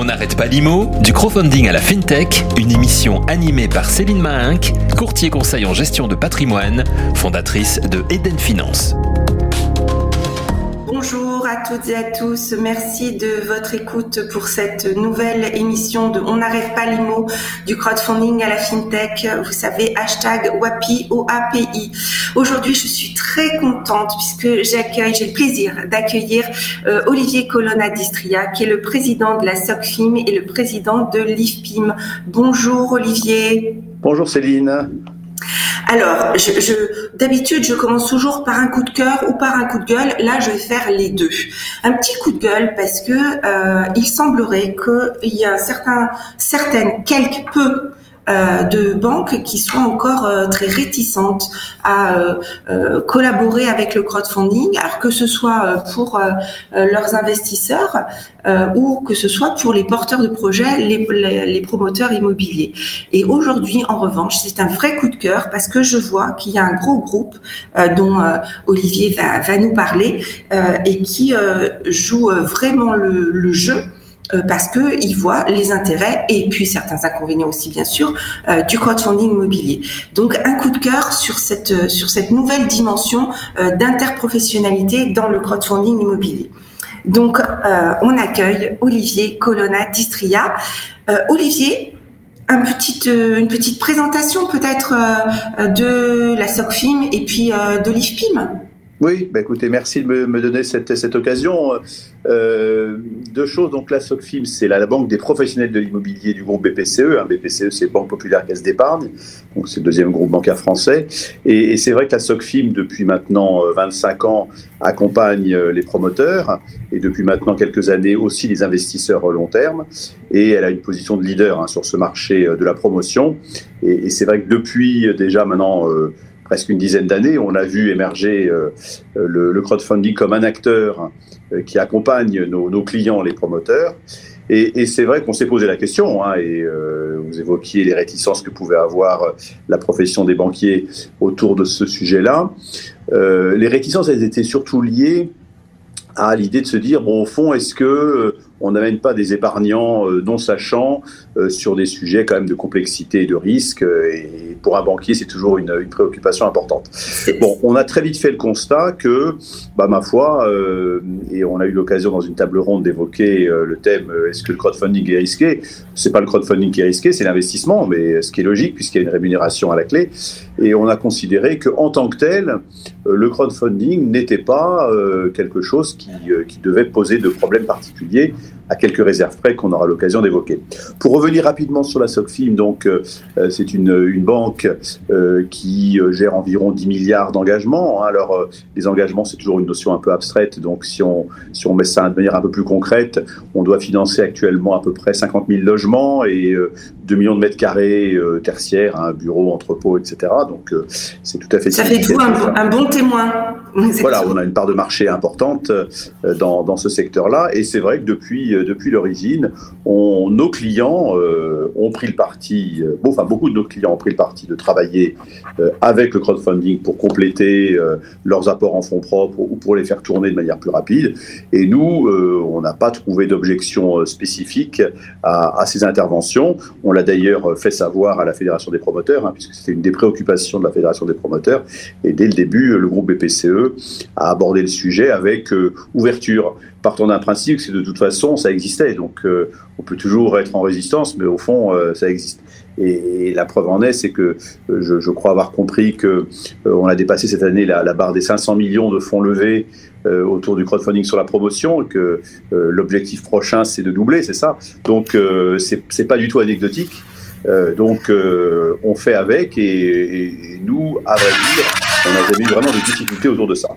On n'arrête pas l'immo, du crowdfunding à la fintech, une émission animée par Céline Mahinck, courtier conseil en gestion de patrimoine, fondatrice de Eden Finance. Bonjour à toutes et à tous, merci de votre écoute pour cette nouvelle émission de On n'arrête pas l'immo, du crowdfunding à la fintech, vous savez, hashtag WAPI, O-A-P-I. Aujourd'hui, je suis très contente puisque j'ai le plaisir d'accueillir Olivier Colonna d'Istria, qui est le président de la SOCFIM et le président de LIVPIM. Bonjour Olivier. Bonjour Céline. Alors, d'habitude, je commence toujours par un coup de cœur ou par un coup de gueule. Là, je vais faire les deux. Un petit coup de gueule parce que il semblerait qu'il y a quelques peu de banques qui soient encore très réticentes à collaborer avec le crowdfunding, alors que ce soit pour leurs investisseurs ou que ce soit pour les porteurs de projets, les promoteurs immobiliers. Et aujourd'hui, en revanche, c'est un vrai coup de cœur parce que je vois qu'il y a un gros groupe dont Olivier va nous parler et qui joue vraiment le jeu. Parce que ils voient les intérêts et puis certains inconvénients aussi bien sûr du crowdfunding immobilier. Donc un coup de cœur sur cette nouvelle dimension d'interprofessionnalité dans le crowdfunding immobilier. Donc on accueille Olivier Colonna d'Istria. Olivier, une petite présentation peut-être de la SOCFIM et puis de l'IFPIM. Oui, bah écoutez, merci de me donner cette occasion. Deux choses, donc la SOCFIM, c'est la banque des professionnels de l'immobilier du groupe BPCE. BPCE, c'est Banque Populaire Caisse d'Épargne, donc c'est le deuxième groupe bancaire français. Et c'est vrai que la SOCFIM, depuis maintenant 25 ans, accompagne les promoteurs et depuis maintenant quelques années aussi les investisseurs long terme. Et elle a une position de leader sur ce marché de la promotion. Et c'est vrai que depuis déjà maintenant... presque une dizaine d'années, on a vu émerger le crowdfunding comme un acteur qui accompagne nos clients, les promoteurs. Et c'est vrai qu'on s'est posé la question, vous évoquiez les réticences que pouvait avoir la profession des banquiers autour de ce sujet-là. Les réticences, elles étaient surtout liées à l'idée de se dire, bon, au fond, est-ce que on n'amène pas des épargnants non sachants sur des sujets quand même de complexité et de risque, et pour un banquier, c'est toujours une préoccupation importante. Bon, on a très vite fait le constat que, ma foi, et on a eu l'occasion dans une table ronde d'évoquer le thème « Est-ce que le crowdfunding est risqué ?» C'est pas le crowdfunding qui est risqué, c'est l'investissement, mais ce qui est logique puisqu'il y a une rémunération à la clé. Et on a considéré qu'en tant que tel, le crowdfunding n'était pas quelque chose qui devait poser de problèmes particuliers, à quelques réserves près qu'on aura l'occasion d'évoquer. Pour revenir rapidement sur la SOCFIM, donc c'est une banque qui gère environ 10 milliards d'engagements. Alors les engagements, c'est toujours une notion un peu abstraite, donc si on met ça de manière un peu plus concrète, on doit financer actuellement à peu près 50 000 logements et 2 millions de mètres carrés tertiaires, bureaux, entrepôts, etc. Donc c'est tout à fait... Ça fait tout un bon témoin. Voilà, on a une part de marché importante dans ce secteur-là, et c'est vrai que depuis l'origine, nos clients ont pris le parti, beaucoup de nos clients ont pris le parti de travailler avec le crowdfunding pour compléter leurs apports en fonds propres ou pour les faire tourner de manière plus rapide. Et nous, on n'a pas trouvé d'objection spécifique à ces interventions. On l'a d'ailleurs fait savoir à la Fédération des promoteurs, puisque c'était une des préoccupations de la Fédération des promoteurs. Et dès le début, le groupe BPCE a abordé le sujet avec ouverture, partant d'un principe, c'est de toute façon, ça existait, donc on peut toujours être en résistance, mais au fond, ça existe. Et la preuve en est, c'est que je crois avoir compris qu'on a dépassé cette année la barre des 500 millions de fonds levés autour du crowdfunding sur la promotion, et que l'objectif prochain, c'est de doubler, c'est ça. Donc, c'est pas du tout anecdotique. Donc, on fait avec, et nous, à vrai dire, on n'a jamais eu vraiment de difficultés autour de ça.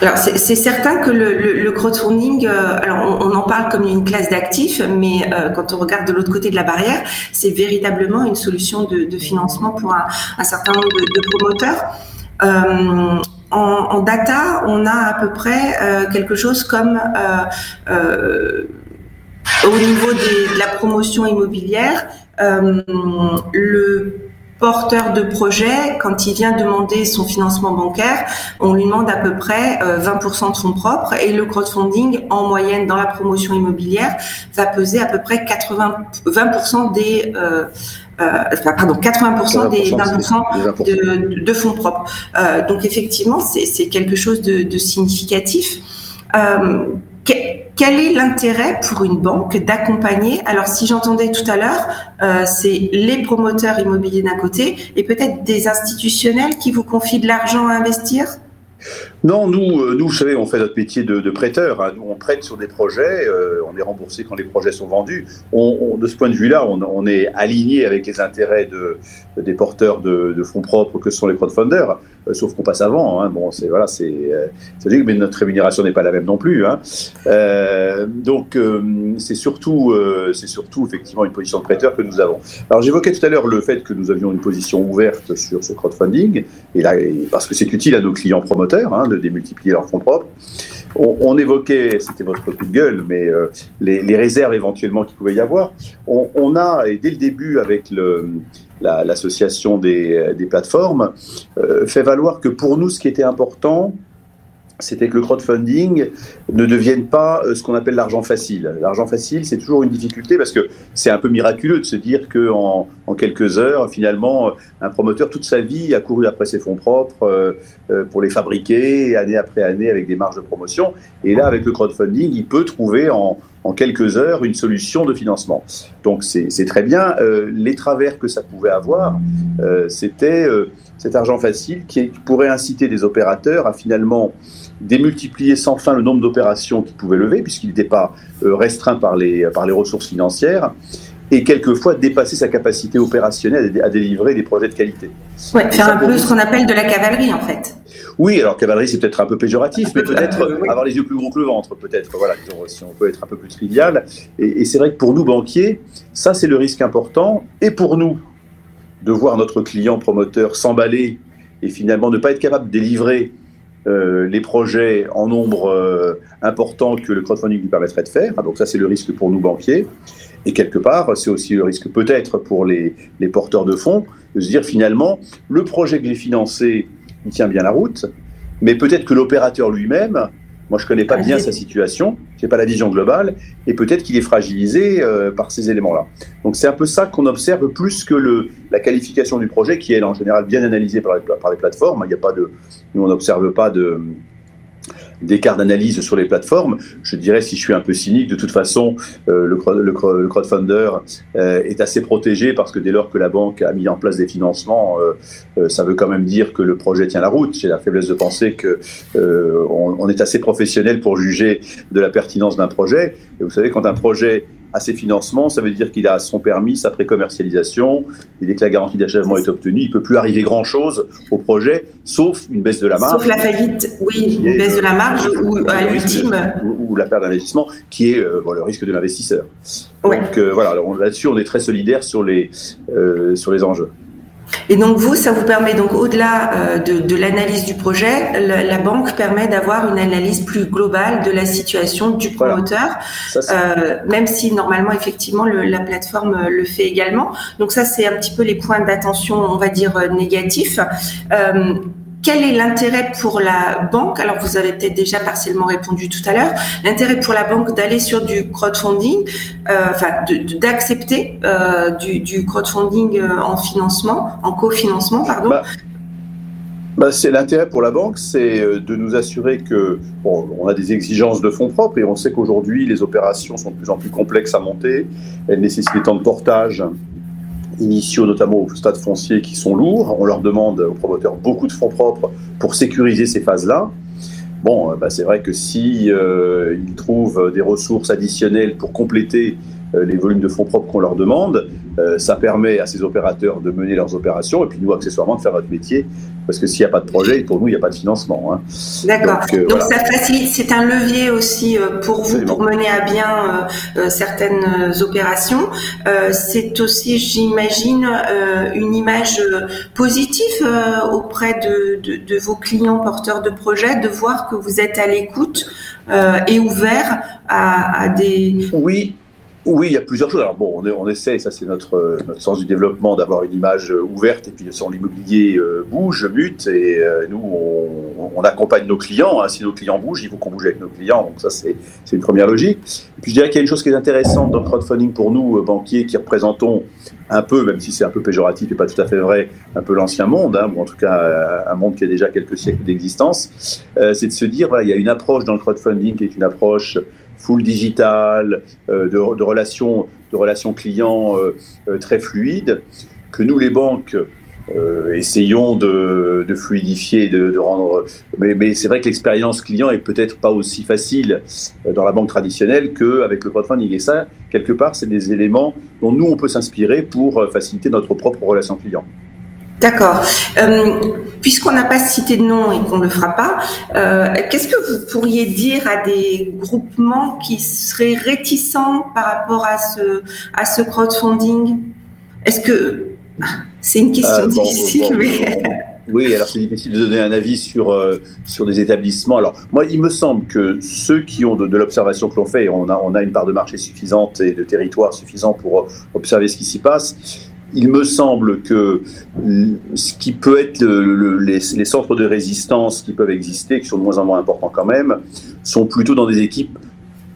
Alors c'est certain que le crowdfunding, alors on en parle comme une classe d'actifs, mais quand on regarde de l'autre côté de la barrière, c'est véritablement une solution de financement pour un certain nombre de promoteurs. En data, on a à peu près quelque chose comme au niveau de la promotion immobilière, le porteur de projet, quand il vient demander son financement bancaire, on lui demande à peu près 20% de fonds propres, et le crowdfunding, en moyenne, dans la promotion immobilière, va peser à peu près 80% de fonds propres. Donc effectivement, c'est quelque chose de significatif. Quel est l'intérêt pour une banque d'accompagner ? Alors, si j'entendais tout à l'heure, c'est les promoteurs immobiliers d'un côté et peut-être des institutionnels qui vous confient de l'argent à investir ? Non, nous, vous savez, on fait notre métier de prêteur. Hein. Nous, on prête sur des projets, on est remboursé quand les projets sont vendus. On, de ce point de vue-là, on est aligné avec les intérêts des porteurs de fonds propres que sont les crowdfunders, sauf qu'on passe avant. Hein. Bon, c'est logique, mais notre rémunération n'est pas la même non plus. Hein. Donc, c'est surtout effectivement une position de prêteur que nous avons. Alors, j'évoquais tout à l'heure le fait que nous avions une position ouverte sur ce crowdfunding, et là, parce que c'est utile à nos clients promoteurs, de démultiplier leurs fonds propres. On évoquait, c'était votre coup de gueule, mais les réserves éventuellement qu'il pouvait y avoir. On a, et dès le début avec l'association des plateformes, fait valoir que pour nous, ce qui était important, c'était que le crowdfunding ne devienne pas ce qu'on appelle l'argent facile. L'argent facile, c'est toujours une difficulté parce que c'est un peu miraculeux de se dire qu'en quelques heures, finalement, un promoteur, toute sa vie, a couru après ses fonds propres pour les fabriquer année après année avec des marges de promotion. Et là, avec le crowdfunding, il peut trouver en quelques heures une solution de financement. Donc c'est très bien. Les travers que ça pouvait avoir, c'était cet argent facile qui pourrait inciter des opérateurs à finalement démultiplier sans fin le nombre d'opérations qu'ils pouvaient lever, puisqu'il n'était pas restreint par les ressources financières, et quelquefois dépasser sa capacité opérationnelle à délivrer des projets de qualité. Oui, faire un peu ce qu'on appelle de la cavalerie, en fait. Oui, alors cavalerie, c'est peut-être un peu péjoratif, mais peut-être avoir les yeux plus gros que le ventre, peut-être, voilà, si on peut être un peu plus trivial. Et c'est vrai que pour nous, banquiers, ça, c'est le risque important, et pour nous, de voir notre client promoteur s'emballer et finalement ne pas être capable de délivrer les projets en nombre important que le crowdfunding lui permettrait de faire. Donc ça, c'est le risque pour nous banquiers. Et quelque part, c'est aussi le risque peut-être pour les porteurs de fonds de se dire finalement, le projet que j'ai financé, il tient bien la route, mais peut-être que l'opérateur lui-même, moi je ne connais pas bien sa situation, je n'ai pas la vision globale, et peut-être qu'il est fragilisé par ces éléments-là. Donc c'est un peu ça qu'on observe plus que la qualification du projet, qui est en général bien analysée par les plateformes. Il y a pas de, nous on n'observe pas d'écart d'analyse sur les plateformes. Je dirais, si je suis un peu cynique, de toute façon, le crowdfunder est assez protégé parce que dès lors que la banque a mis en place des financements, ça veut quand même dire que le projet tient la route. J'ai la faiblesse de penser que on est assez professionnel pour juger de la pertinence d'un projet. Et vous savez, quand un projet à ses financements, ça veut dire qu'il a son permis, sa pré-commercialisation, et dès que la garantie d'achèvement est obtenue, il ne peut plus arriver grand-chose au projet, sauf une baisse de la marge. Sauf la faillite, oui, une baisse de la marge ou à l'ultime. Ou la perte d'investissement, qui est le risque de l'investisseur. Ouais. Donc là-dessus, on est très solidaire sur les enjeux. Et donc vous, ça vous permet donc au-delà de l'analyse du projet, la banque permet d'avoir une analyse plus globale de la situation du promoteur, voilà. Ça, même si normalement effectivement la plateforme le fait également. Donc ça, c'est un petit peu les points d'attention, on va dire négatifs. Quel est l'intérêt pour la banque ? Alors, vous avez peut-être déjà partiellement répondu tout à l'heure. L'intérêt pour la banque d'aller sur du crowdfunding, d'accepter du crowdfunding en cofinancement, pardon. C'est l'intérêt pour la banque, c'est de nous assurer que on a des exigences de fonds propres et on sait qu'aujourd'hui les opérations sont de plus en plus complexes à monter. Elles nécessitent des temps de portage initiaux, notamment au stade foncier, qui sont lourds. On leur demande aux promoteurs beaucoup de fonds propres pour sécuriser ces phases-là. Bon, c'est vrai que si ils trouvent des ressources additionnelles pour compléter les volumes de fonds propres qu'on leur demande, ça permet à ces opérateurs de mener leurs opérations et puis nous, accessoirement, de faire notre métier. Parce que s'il n'y a pas de projet, pour nous, il n'y a pas de financement. Hein. D'accord. Donc ça facilite, c'est un levier aussi pour vous, pour mener à bien certaines opérations. C'est aussi, j'imagine, une image positive auprès de vos clients porteurs de projets, de voir que vous êtes à l'écoute et ouvert à des... Oui. Oui, il y a plusieurs choses. Alors bon, on essaie, ça c'est notre sens du développement, d'avoir une image ouverte, et puis l'immobilier bouge, mute, et nous on accompagne nos clients. Hein. Si nos clients bougent, il faut qu'on bouge avec nos clients, donc ça c'est une première logique. Et puis je dirais qu'il y a une chose qui est intéressante dans le crowdfunding pour nous, banquiers, qui représentons un peu, même si c'est un peu péjoratif et pas tout à fait vrai, un peu l'ancien monde, hein, ou en tout cas un monde qui a déjà quelques siècles d'existence, c'est de se dire, voilà, il y a une approche dans le crowdfunding qui est une approche full digital, de relations clients très fluides, que nous, les banques, essayons de fluidifier, de rendre... Mais c'est vrai que l'expérience client est peut-être pas aussi facile dans la banque traditionnelle qu'avec le crowdfunding. Et ça, quelque part, c'est des éléments dont nous, on peut s'inspirer pour faciliter notre propre relation client. D'accord. Puisqu'on n'a pas cité de nom et qu'on ne le fera pas, qu'est-ce que vous pourriez dire à des groupements qui seraient réticents par rapport à ce crowdfunding ? Est-ce que... C'est une question difficile, mais... Oui, alors c'est difficile de donner un avis sur des établissements. Alors, moi, il me semble que ceux qui ont de l'observation que l'on fait, et on a une part de marché suffisante et de territoire suffisant pour observer ce qui s'y passe... Il me semble que ce qui peut être les centres de résistance qui peuvent exister, qui sont de moins en moins importants quand même, sont plutôt dans des équipes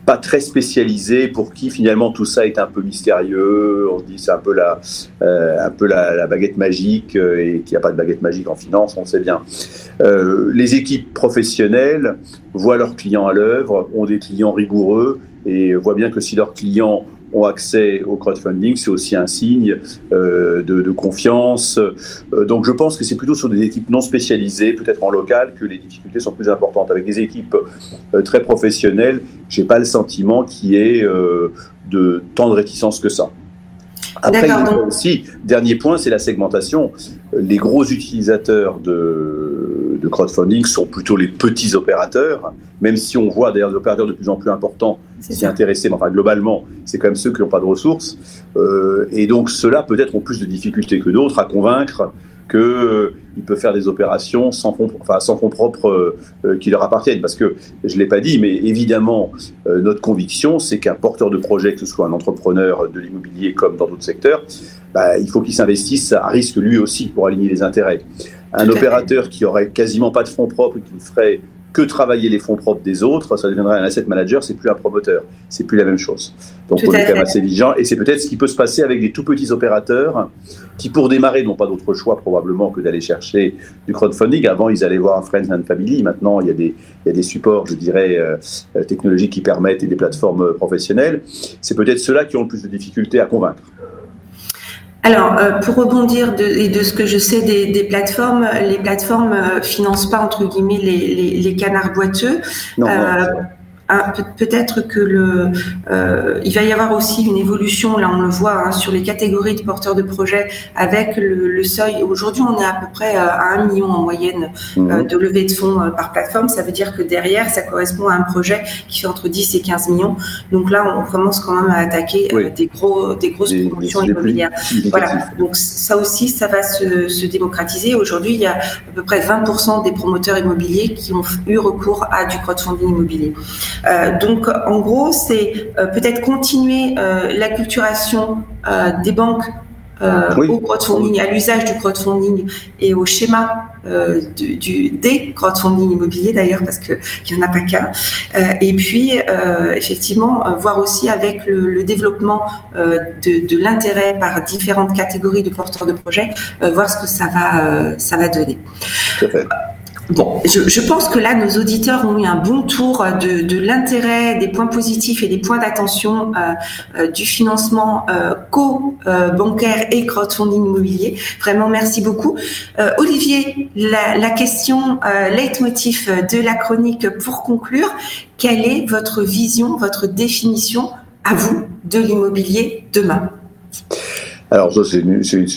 pas très spécialisées, pour qui finalement tout ça est un peu mystérieux. On se dit c'est un peu la baguette magique, et qu'il n'y a pas de baguette magique en finance, on le sait bien. Les équipes professionnelles voient leurs clients à l'œuvre, ont des clients rigoureux et voient bien que si leurs clients ont accès au crowdfunding, c'est aussi un signe de confiance. Donc je pense que c'est plutôt sur des équipes non spécialisées, peut-être en local, que les difficultés sont plus importantes. Avec des équipes très professionnelles, j'ai pas le sentiment qu'il y ait de tant de réticence que ça. Après, aussi, dernier point, c'est la segmentation. Les gros utilisateurs de crowdfunding sont plutôt les petits opérateurs, même si on voit d'ailleurs des opérateurs de plus en plus importants s'y intéresser, mais enfin globalement, c'est quand même ceux qui n'ont pas de ressources, et donc ceux-là peut-être ont plus de difficultés que d'autres à convaincre qu'ils peuvent faire des opérations sans fonds propres qui leur appartiennent, parce que, je ne l'ai pas dit, mais évidemment, notre conviction, c'est qu'un porteur de projet, que ce soit un entrepreneur de l'immobilier comme dans d'autres secteurs, il faut qu'il s'investisse à risque lui aussi pour aligner les intérêts. Un opérateur qui n'aurait quasiment pas de fonds propres et qui ne ferait que travailler les fonds propres des autres, ça deviendrait un asset manager, c'est plus un promoteur, c'est plus la même chose. Donc on est quand même assez vigilant, et c'est peut-être ce qui peut se passer avec des tout petits opérateurs qui, pour démarrer, n'ont pas d'autre choix probablement que d'aller chercher du crowdfunding. Avant, ils allaient voir un Friends and Family. Maintenant, il y a des supports, je dirais, technologiques qui permettent, et des plateformes professionnelles. C'est peut-être ceux-là qui ont le plus de difficultés à convaincre. Alors, pour rebondir de ce que je sais des plateformes, les plateformes financent pas, entre guillemets, les canards boiteux. Non. Peut-être que il va y avoir aussi une évolution, là on le voit, hein, sur les catégories de porteurs de projets avec le seuil. Aujourd'hui, on est à peu près à 1 million en moyenne de levée de fonds par plateforme. Ça veut dire que derrière, ça correspond à un projet qui fait entre 10 et 15 millions. Donc là, on commence quand même à attaquer des grosses promotions immobilières. Voilà. Donc ça aussi, ça va se démocratiser. Aujourd'hui, il y a à peu près 20% des promoteurs immobiliers qui ont eu recours à du crowdfunding immobilier. Donc, en gros, c'est peut-être continuer l'acculturation des banques au crowdfunding, à l'usage du crowdfunding et au schéma des crowdfunding immobiliers d'ailleurs, parce qu'il n'y en a pas qu'un. Et puis, effectivement, voir aussi avec le développement de l'intérêt par différentes catégories de porteurs de projets, voir ce que ça va donner. Tout à fait. Bon, je pense que là, nos auditeurs ont eu un bon tour de l'intérêt, des points positifs et des points d'attention du financement co-bancaire et crowdfunding immobilier. Vraiment, merci beaucoup. Olivier, la question leitmotiv de la chronique pour conclure, quelle est votre vision, votre définition à vous de l'immobilier demain ? Alors, ça, c'est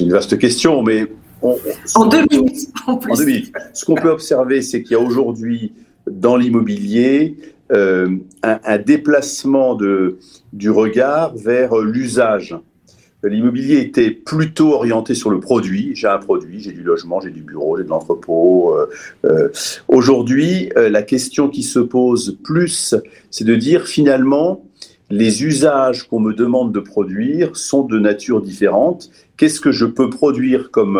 une vaste question, mais... en 2008, en plus. En 2008. Ce qu'on peut observer, c'est qu'il y a aujourd'hui, dans l'immobilier, un déplacement du regard vers l'usage. L'immobilier était plutôt orienté sur le produit. J'ai un produit, j'ai du logement, j'ai du bureau, j'ai de l'entrepôt. Aujourd'hui, la question qui se pose plus, c'est de dire finalement, les usages qu'on me demande de produire sont de nature différente. Qu'est-ce que je peux produire comme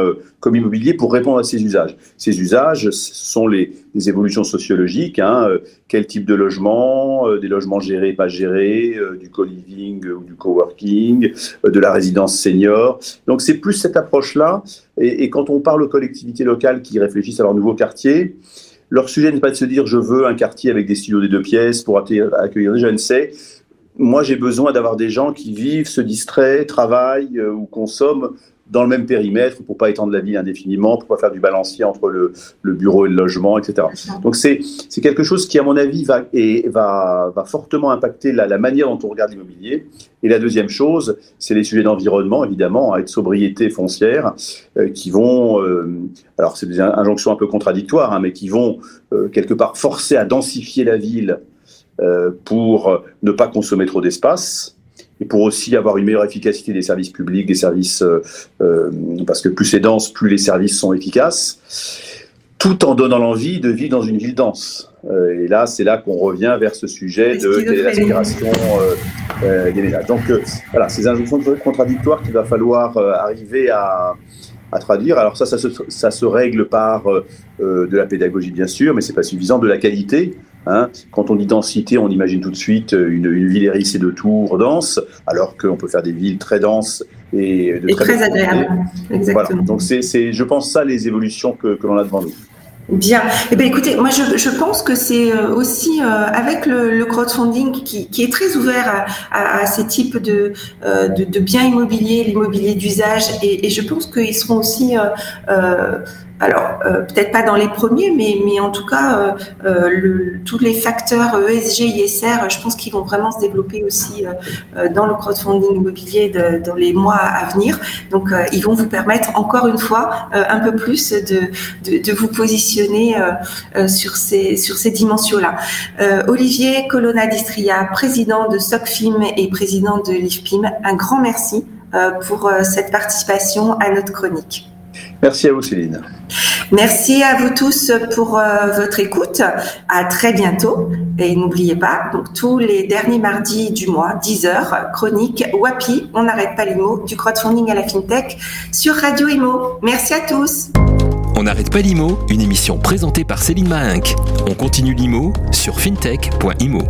immobilier pour répondre à ces usages ? Ces usages sont les évolutions sociologiques, quel type de logement, des logements gérés, pas gérés, du co-living ou du coworking, de la résidence senior. Donc c'est plus cette approche-là. Et quand on parle aux collectivités locales qui réfléchissent à leur nouveau quartier, leur sujet n'est pas de se dire « je veux un quartier avec des studios des 2 pièces pour accueillir des jeunes », c'est moi, j'ai besoin d'avoir des gens qui vivent, se distraient, travaillent ou consomment dans le même périmètre pour ne pas étendre la ville indéfiniment, pour ne pas faire du balancier entre le bureau et le logement, etc. Donc, c'est quelque chose qui, à mon avis, va fortement impacter la manière dont on regarde l'immobilier. Et la deuxième chose, c'est les sujets d'environnement, évidemment, et de sobriété foncière, qui vont, alors c'est des injonctions un peu contradictoires, mais qui vont, quelque part, forcer à densifier la ville pour ne pas consommer trop d'espace et pour aussi avoir une meilleure efficacité des services publics, des services parce que plus c'est dense, plus les services sont efficaces, tout en donnant l'envie de vivre dans une ville dense. Et là, c'est là qu'on revient vers ce sujet de l'aspiration des ménages. Donc voilà, ces injonctions contradictoires qu'il va falloir arriver à traduire. Alors ça se règle par de la pédagogie, bien sûr, mais c'est pas suffisant, de la qualité. Quand on dit densité, on imagine tout de suite une ville hérissée de tours denses, alors qu'on peut faire des villes très denses et très agréables. Exactement. Voilà. Donc c'est, je pense, ça les évolutions que l'on a devant nous. Bien. Eh bien, écoutez, moi, je pense que c'est aussi avec le crowdfunding qui est très ouvert à ces types de biens immobiliers, l'immobilier d'usage, et je pense qu'ils seront aussi peut-être pas dans les premiers, mais en tout cas, tous les facteurs ESG, ISR, je pense qu'ils vont vraiment se développer aussi dans le crowdfunding immobilier dans les mois à venir. Donc, ils vont vous permettre, encore une fois, un peu plus de vous positionner sur ces dimensions-là. Olivier Colonna d'Istria, président de SOCFIM et président de LIVPIM, un grand merci pour cette participation à notre chronique. Merci à vous, Céline. Merci à vous tous pour votre écoute. À très bientôt. Et n'oubliez pas, donc, tous les derniers mardis du mois, 10h, chronique WAPI, on n'arrête pas l'immo, du crowdfunding à la fintech sur Radio IMO. Merci à tous. On n'arrête pas l'immo, une émission présentée par Céline Mahinck. On continue l'immo sur fintech.imo.